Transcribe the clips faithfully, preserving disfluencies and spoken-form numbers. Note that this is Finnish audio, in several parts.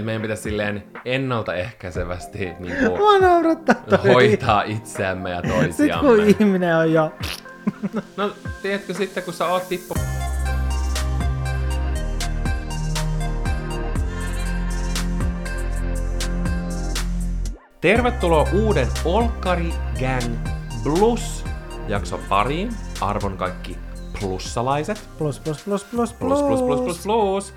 että meidän pitäisi silleen ennaltaehkäisevästi niinku hoitaa itseämme ja toisiamme. Sitten kun ihminen on jo... No, tiedätkö sitten, kun sä oot tippu... Tervetuloa uuden Olkkari GÄNG+ jakson pariin. Arvon kaikki plussalaiset. Plus, plus, plus, plus, plus, plus, plus, plus, plus.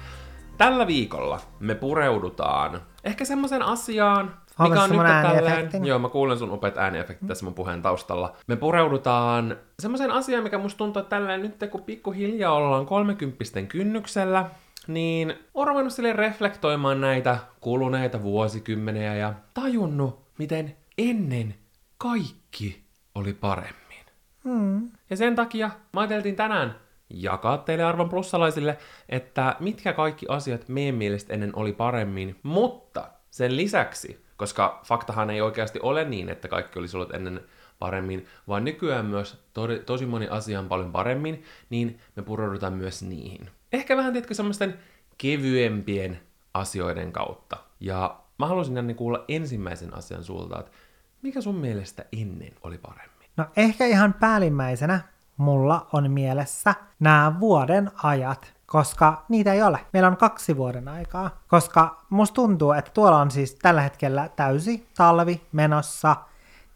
Tällä viikolla me pureudutaan ehkä semmoisen asiaan, mikä on nyt tälleen... Joo, mä kuulen sun upeat ääniefektit tässä mun puheen taustalla. Me pureudutaan semmoisen asiaan, mikä musta tuntuu, että tälleen nyt kun pikkuhiljaa ollaan kolmekymppisten kynnyksellä, niin on ruvennut silleen reflektoimaan näitä kuluneita vuosikymmenejä ja tajunnut, miten ennen kaikki oli paremmin. Mm. Ja sen takia mä ajateltiin tänään jakaa teille arvon plussalaisille, että mitkä kaikki asiat meidän mielestä ennen oli paremmin, mutta sen lisäksi, koska faktahan ei oikeasti ole niin, että kaikki olisi ollut ennen paremmin, vaan nykyään myös to- tosi moni asia on paljon paremmin, niin me pureudutaan myös niihin. Ehkä vähän, tiedätkö, semmoisten kevyempien asioiden kautta. Ja mä haluaisin, Janne, kuulla ensimmäisen asian sulta, että mikä sun mielestä ennen oli paremmin? No ehkä ihan päällimmäisenä mulla on mielessä nämä vuoden ajat, koska niitä ei ole. Meillä on kaksi vuoden aikaa, koska musta tuntuu, että tuolla on siis tällä hetkellä täysi talvi menossa,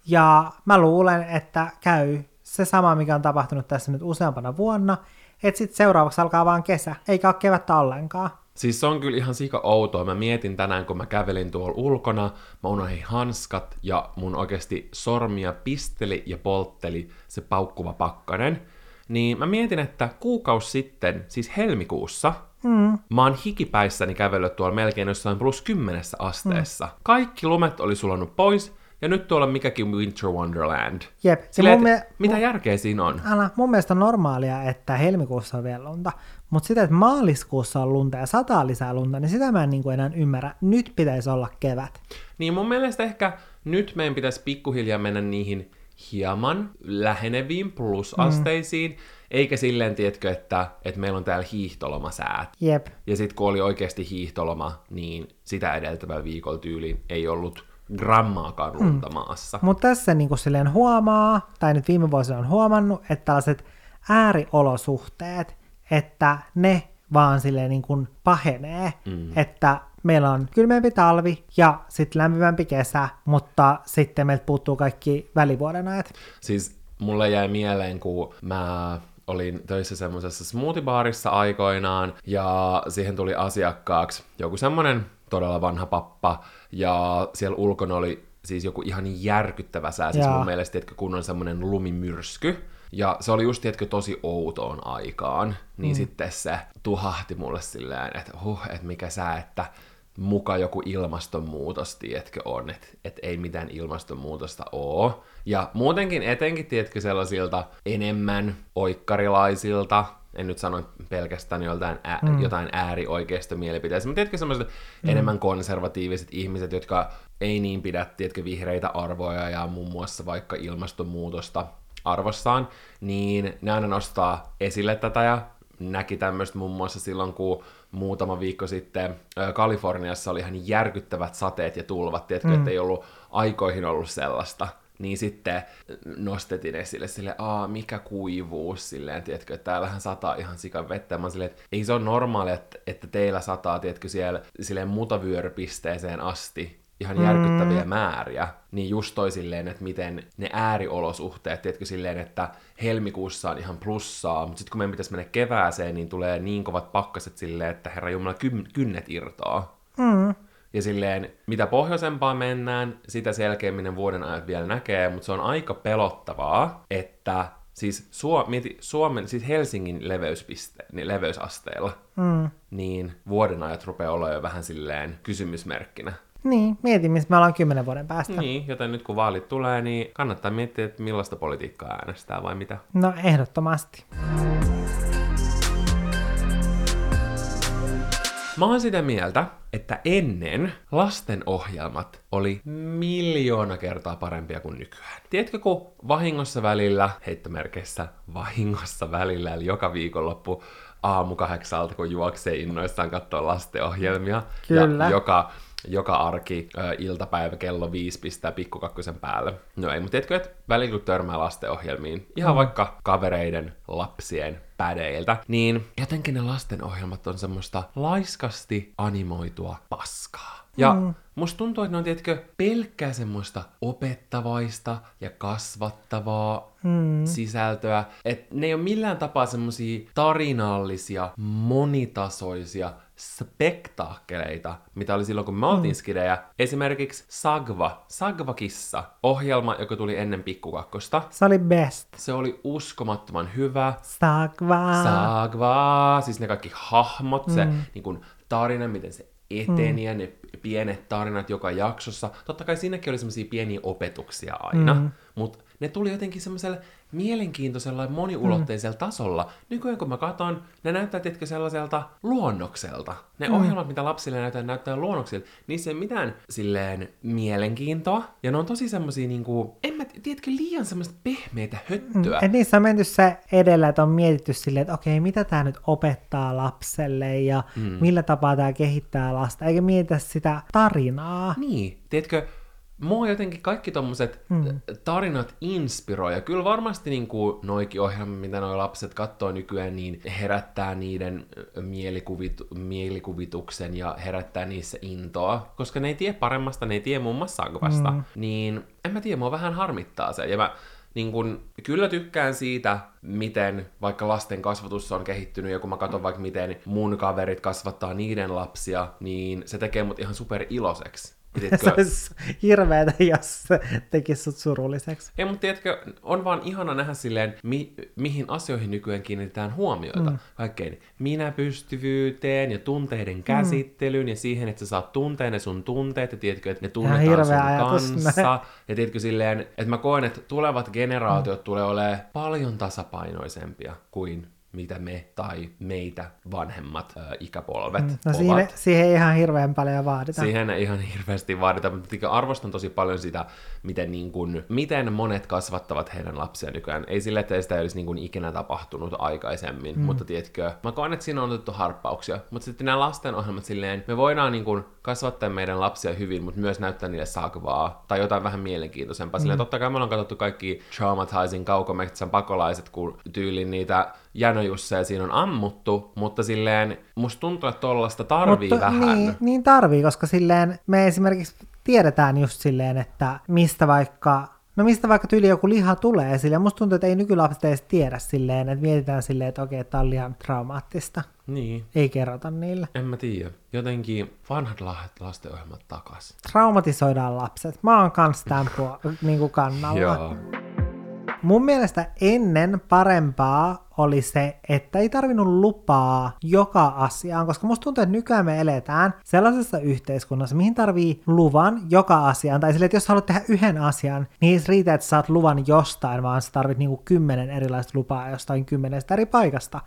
ja mä luulen, että käy se sama, mikä on tapahtunut tässä nyt useampana vuonna, että sitten seuraavaksi alkaa vaan kesä, eikä ole kevättä ollenkaan. Siis se on kyllä ihan sika outoa. Mä mietin tänään, kun mä kävelin tuolla ulkona, mä unohdin hanskat ja mun oikeasti sormia pisteli ja poltteli se paukkuva pakkanen. Niin mä mietin, että kuukausi sitten, siis helmikuussa, mm. mä oon hikipäissäni kävellyt tuolla melkein jossain plus kymmenessä asteessa. Mm. Kaikki lumet oli sulanut pois. Ja nyt tuolla mikäkin Winter Wonderland. Jep. Silleen, mie- mitä mu- järkeä siinä on? Älä, mun mielestä on normaalia, että helmikuussa on vielä lunta, mutta sitä, että maaliskuussa on lunta ja sataa lisää lunta, niin sitä mä en niinku enää ymmärrä. Nyt pitäisi olla kevät. Niin mun mielestä ehkä nyt meidän pitäisi pikkuhiljaa mennä niihin hieman läheneviin plusasteisiin, mm. eikä silleen, tiedätkö, että, että meillä on täällä hiihtolomasäät. Jep. Ja sit kun oli oikeasti hiihtoloma, niin sitä edeltävän viikolla tyyliin ei ollut grammaakaan lunta maassa. Mm. Mutta tässä niinku silleen huomaa, tai nyt viime vuosina on huomannut, että tällaiset ääriolosuhteet, että ne vaan silleen niinku pahenee, mm. että meillä on kylmempi talvi ja sitten lämpimämpi kesä, mutta sitten meiltä puuttuu kaikki välivuodenajat. Siis mulle jäi mieleen, kun mä olin töissä semmoisessa smoothiebaarissa aikoinaan, ja siihen tuli asiakkaaksi joku semmoinen todella vanha pappa, ja siellä ulkona oli siis joku ihan järkyttävä sää, siis mun mielestä, tiedätkö, kun on semmoinen lumimyrsky, ja se oli just, tiedätkö, tosi outoon aikaan, niin mm. sitten se tuhahti mulle silleen, että huh, että mikä sää, että muka joku ilmastonmuutos, tiedätkö, on, että et ei mitään ilmastonmuutosta oo, ja muutenkin etenkin, tiedätkö, sellaisilta enemmän oikkarilaisilta, en nyt sano pelkästään joltain ä- mm. jotain äärioikeista mielipiteistä, mutta tiedätkö semmoiset mm. enemmän konservatiiviset ihmiset, jotka ei niin pidä, tiedätkö, vihreitä arvoja ja muun muassa vaikka ilmastonmuutosta arvossaan, niin ne aina nostaa esille tätä ja näki tämmöistä muun muassa silloin, kun muutama viikko sitten Kaliforniassa oli ihan järkyttävät sateet ja tulvat, tiedätkö, mm. että ei ollut aikoihin ollut sellaista. Niin sitten nostettiin esille silleen, aa, mikä kuivuus, silleen, tiedätkö, että täällähän sataa ihan sikan vettä. Mä oon silleen, että ei se ole normaalia, että, että teillä sataa, tiedätkö, siellä silleen mutavyörypisteeseen asti ihan järkyttäviä mm. määriä. Niin just toi silleen, että miten ne ääriolosuhteet, tiedätkö, silleen, että helmikuussa on ihan plussaa, mutta sitten kun meidän pitäisi mennä kevääseen, niin tulee niin kovat pakkaset silleen, että herra jumala, kyn- kynnet irtoaa. Mm. Ja silleen, mitä pohjoisempaa mennään, sitä selkeämmin vuoden ajat vielä näkee, mutta se on aika pelottavaa, että siis, Suom- Suomen, siis Helsingin leveyspiste, niin leveysasteella mm. niin vuoden ajat rupeaa olla jo vähän silleen kysymysmerkkinä. Niin, mietin, missä me ollaan kymmenen vuoden päästä. Niin, joten nyt kun vaalit tulee, niin kannattaa miettiä, että millaista politiikkaa äänestää vai mitä. No, ehdottomasti. Mä oon sitä mieltä, että ennen lastenohjelmat oli miljoona kertaa parempia kuin nykyään. Tiedätkö, kun vahingossa välillä, heittomerkeissä vahingossa välillä, eli joka viikonloppu aamu kahdeksalta, kun juoksee innoissaan katsoa lastenohjelmia. Kyllä. Ja joka, joka arki ö, iltapäivä kello viisi pistää pikkukakkosen päälle. No ei, mutta tiedätkö, että välillä kun törmää lastenohjelmiin, ihan mm. vaikka kavereiden, lapsien, pädeiltä, niin jotenkin ne lastenohjelmat on semmoista laiskasti animoitua paskaa. Ja mm. musta tuntuu, että ne on, tiedätkö, pelkkää semmoista opettavaista ja kasvattavaa mm. sisältöä. Että ne ei ole millään tapaa semmosia tarinallisia, monitasoisia spektaakkeleita, mitä oli silloin, kun me oltiin mm. skidejä. Esimerkiksi Sagva, Sagva-kissa, ohjelma, joka tuli ennen Pikkukakkosta. Se oli best. Se oli uskomattoman hyvä. Sagva. Sagva. Siis ne kaikki hahmot, mm. se niin kun, tarina, miten se eteni ja mm. ne pienet tarinat joka jaksossa. Totta kai siinäkin oli semmosia pieniä opetuksia aina, mm. mutta ne tuli jotenkin semmoisella mielenkiintoisella ja moniulotteisella mm. tasolla. Nykyään kun mä katson, ne näyttää tietkö sellaiselta luonnokselta. Ne mm. ohjelmat, mitä lapsille näyttää, näyttää luonnoksilta. Niissä ei mitään silleen mielenkiintoa. Ja ne on tosi semmosia niinku, en mä tiedätkö, liian semmoista pehmeitä höttöä. Mm. Et niissä on menty se edellä, että on mietitty silleen, että okei, mitä tää nyt opettaa lapselle ja mm. millä tapaa tää kehittää lasta. Eikä mietitä sitä tarinaa. Niin, tiedätkö, mua jotenkin kaikki tommoset mm. tarinat inspiroi, ja kyllä varmasti niinku noikin ohjelmat, mitä noi lapset katsoo nykyään, niin herättää niiden mielikuvit- mielikuvituksen ja herättää niissä intoa, koska ne ei tiedä paremmasta, ne ei tiedä muun muassa Sagvasta, mm. niin en mä tiedä, mua vähän harmittaa se, ja mä niin kun, kyllä tykkään siitä, miten vaikka lasten kasvatus on kehittynyt, ja kun mä katson vaikka miten mun kaverit kasvattaa niiden lapsia, niin se tekee mut ihan super iloiseksi. Se olisi hirveetä, jos se tekisi sut surulliseksi. Ei, mutta tiedätkö, on vaan ihana nähdä silleen, mi- mihin asioihin nykyään kiinnitetään huomiota. Mm. Kaikkein minäpystyvyyteen ja tunteiden käsittelyyn mm. ja siihen, että sä saat tunteen ja sun tunteet ja tiedätkö, että ne tunnetaan sun ajatus, kanssa. Ne. Ja tiedätkö silleen, että mä koen, että tulevat generaatiot mm. tulee olemaan paljon tasapainoisempia kuin mitä me tai meitä vanhemmat äh, ikäpolvet mm. no, ovat. Siihen, siihen ei ihan hirveän paljon vaadita. Siihen ei ihan hirveästi vaadita, mutta arvostan tosi paljon sitä, miten, niin kun, miten monet kasvattavat heidän lapsia nykyään. Ei sille, että sitä ei olisi niin kun ikinä tapahtunut aikaisemmin, mm. mutta tiedätkö, mä koen, että siinä on otettu harppauksia, mutta sitten nämä lastenohjelmat silleen, me voidaan niin kun kasvattaa meidän lapsia hyvin, mutta myös näyttää niille Sagvaa tai jotain vähän mielenkiintoisempaa. Silleen, mm. totta kai me ollaan katsottu kaikki Traumatizing Kaukometsän pakolaiset, kun tyylin niitä Janojusseja siinä on ammuttu, mutta silleen musta tuntuu, että tollaista tarvii mutta, vähän. Niin, niin tarvii, koska silleen me esimerkiksi tiedetään just silleen, että mistä vaikka No mistä vaikka tyyli joku liha tulee silleen. Musta tuntuu, että ei nykylapset edes tiedä silleen, että mietitään silleen, että okei, tää on liian traumaattista. Niin. Ei kerrota niille. En mä tiedä. Jotenkin vanhat lastenohjelmat takas. Traumatisoidaan lapset. Mä oon kans tämän puol- niinku kannalla. Joo. Mun mielestä ennen parempaa oli se, että ei tarvinnut lupaa joka asiaan, koska musta tuntuu, että nykyään me eletään sellaisessa yhteiskunnassa, mihin tarvii luvan joka asiaan. Tai silleen, että jos haluat tehdä yhden asian, niin ei riitä, että saat luvan jostain, vaan sä tarvit niinku kymmenen erilaista lupaa jostain kymmenestä eri paikasta.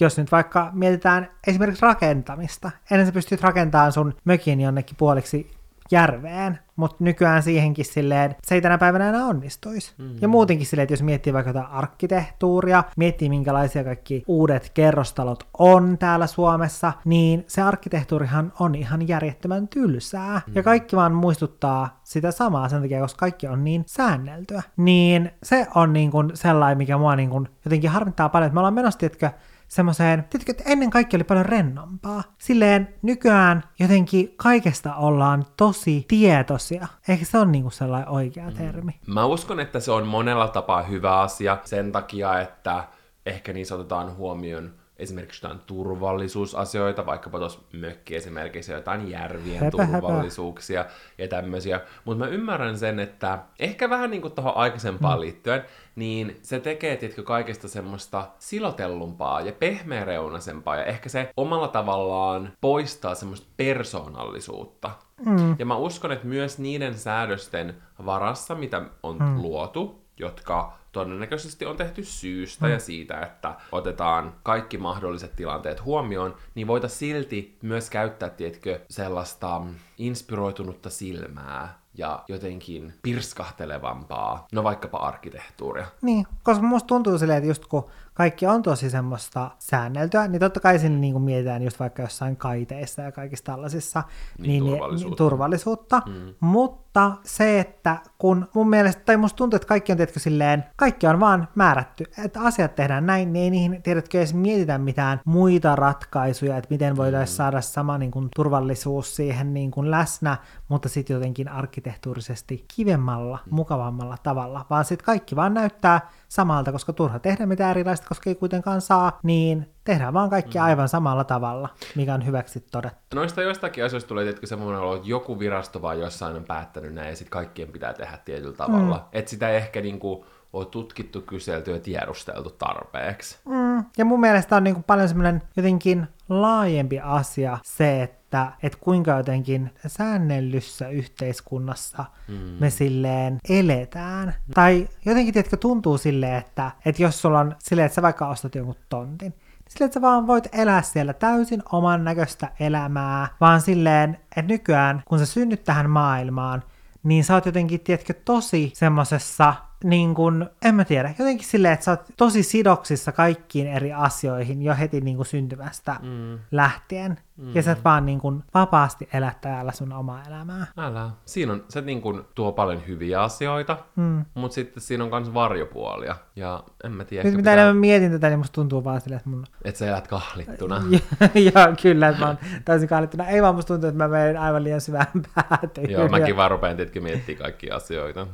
Jos nyt vaikka mietitään esimerkiksi rakentamista, ennen sä pystyt rakentamaan sun mökin jonnekin puoliksi järveen, mutta nykyään siihenkin silleen, se ei tänä päivänä enää onnistuisi. Mm-hmm. Ja muutenkin silleen, että jos miettii vaikka jotain arkkitehtuuria, miettii minkälaisia kaikki uudet kerrostalot on täällä Suomessa, niin se arkkitehtuurihan on ihan järjettömän tylsää. Mm-hmm. Ja kaikki vaan muistuttaa sitä samaa sen takia, koska kaikki on niin säänneltyä. Niin se on niin kun sellainen, mikä mua niin kun jotenkin harmittaa paljon, että me ollaan menossa, tietkö, semmoiseen, tiedätkö, että ennen kaikkea oli paljon rennompaa. Silleen nykyään jotenkin kaikesta ollaan tosi tietoisia. Ehkä se on niinku sellainen oikea termi. Mm. Mä uskon, että se on monella tapaa hyvä asia sen takia, että ehkä niissä otetaan huomioon esimerkiksi jotain turvallisuusasioita, vaikkapa tuossa mökki esimerkiksi jotain järvien Sepä turvallisuuksia häpä. Ja tämmöisiä. Mutta mä ymmärrän sen, että ehkä vähän niin kuin tuohon aikaisempaan mm. liittyen, niin se tekee tietkö kaikesta semmoista silotellumpaa ja pehmeäreunaisempaa, ja ehkä se omalla tavallaan poistaa semmoista persoonallisuutta. Mm. Ja mä uskon, että myös niiden säädösten varassa, mitä on mm. luotu, jotka todennäköisesti on tehty syystä mm. ja siitä, että otetaan kaikki mahdolliset tilanteet huomioon, niin voitaisiin silti myös käyttää, tietkö, sellaista inspiroitunutta silmää ja jotenkin pirskahtelevampaa, no vaikkapa arkkitehtuuria. Niin, koska musta tuntuu silleen, että just kun kaikki on tosi semmoista säänneltyä, niin totta kai sinne niin mietitään just vaikka jossain kaiteissa ja kaikissa tällaisissa niin, niin, turvallisuutta, niin, turvallisuutta. Mm. Mutta se, että kun mun mielestä, tai musta tuntuu, että kaikki on tietkö silleen, kaikki on vaan määrätty, että asiat tehdään näin, niin ei niihin tiedätkö edes mietitä mitään muita ratkaisuja, että miten voitaisiin mm. saada sama niin kuin, turvallisuus siihen niin kuin, läsnä, mutta sitten jotenkin arkkitehtuurisesti kivemmalla, mukavammalla tavalla, vaan sitten kaikki vaan näyttää samalta, koska turha tehdä mitään erilaista, koska ei kuitenkaan saa, niin tehdään vaan kaikki aivan samalla tavalla, mikä on hyväksi todettu. Noista joistakin asioista tulee tietenkin semmoinen olo, että joku virasto vaan jossain on päättänyt näin, ja sitten kaikkien pitää tehdä tietyllä tavalla. Mm. Että sitä ei ehkä niinku on tutkittu, kyselty ja tiedusteltu tarpeeksi. Mm. Ja mun mielestä on niinku paljon semmoinen jotenkin laajempi asia se, että et kuinka jotenkin säännellyssä yhteiskunnassa mm. me silleen eletään. Mm. Tai jotenkin tietenkin tuntuu silleen, että et jos sulla on silleen, että sä vaikka ostat jonkun tontin, silleen, että sä vaan voit elää siellä täysin oman näköistä elämää, vaan silleen, että nykyään kun sä synnyt tähän maailmaan, niin sä oot jotenkin, tiedätkö, tosi semmosessa, niin kun, en mä tiedä, jotenkin silleen, että sä oot tosi sidoksissa kaikkiin eri asioihin jo heti niin kun syntymästä mm. lähtien. Mm. Ja sä et vaan niin kun vapaasti elät täällä sun omaa elämää. Älä. Siinä on, se niin kun tuo paljon hyviä asioita, mm. mutta sitten siinä on myös varjopuolia. Ja en mä tiedä. Nyt mitä pitää... enemmän mietin tätä, niin musta tuntuu vaan silleen, että mun... Että sä elät kahlittuna. Joo, kyllä, että mä oon täysin kahlittuna. Ei vaan musta tuntuu, että mä menen aivan liian syvään päätyyn. Joo, mäkin vaan rupean tietenkin miettimään kaikkia asioita.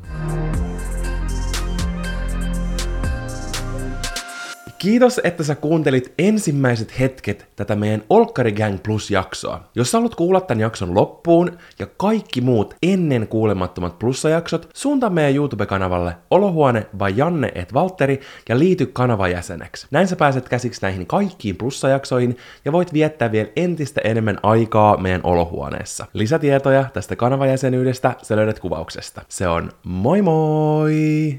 Kiitos, että sä kuuntelit ensimmäiset hetket tätä meidän Olkkari Gang Plus-jaksoa. Jos sä haluat kuulla tämän jakson loppuun ja kaikki muut ennen kuulemattomat plussajaksot, suunta meidän YouTube-kanavalle Olohuone by Janne et Valtteri ja liity kanavajäseneksi. Näin sä pääset käsiksi näihin kaikkiin plussajaksoihin ja voit viettää vielä entistä enemmän aikaa meidän olohuoneessa. Lisätietoja tästä kanavajäsenyydestä sä löydät kuvauksesta. Se on moi moi!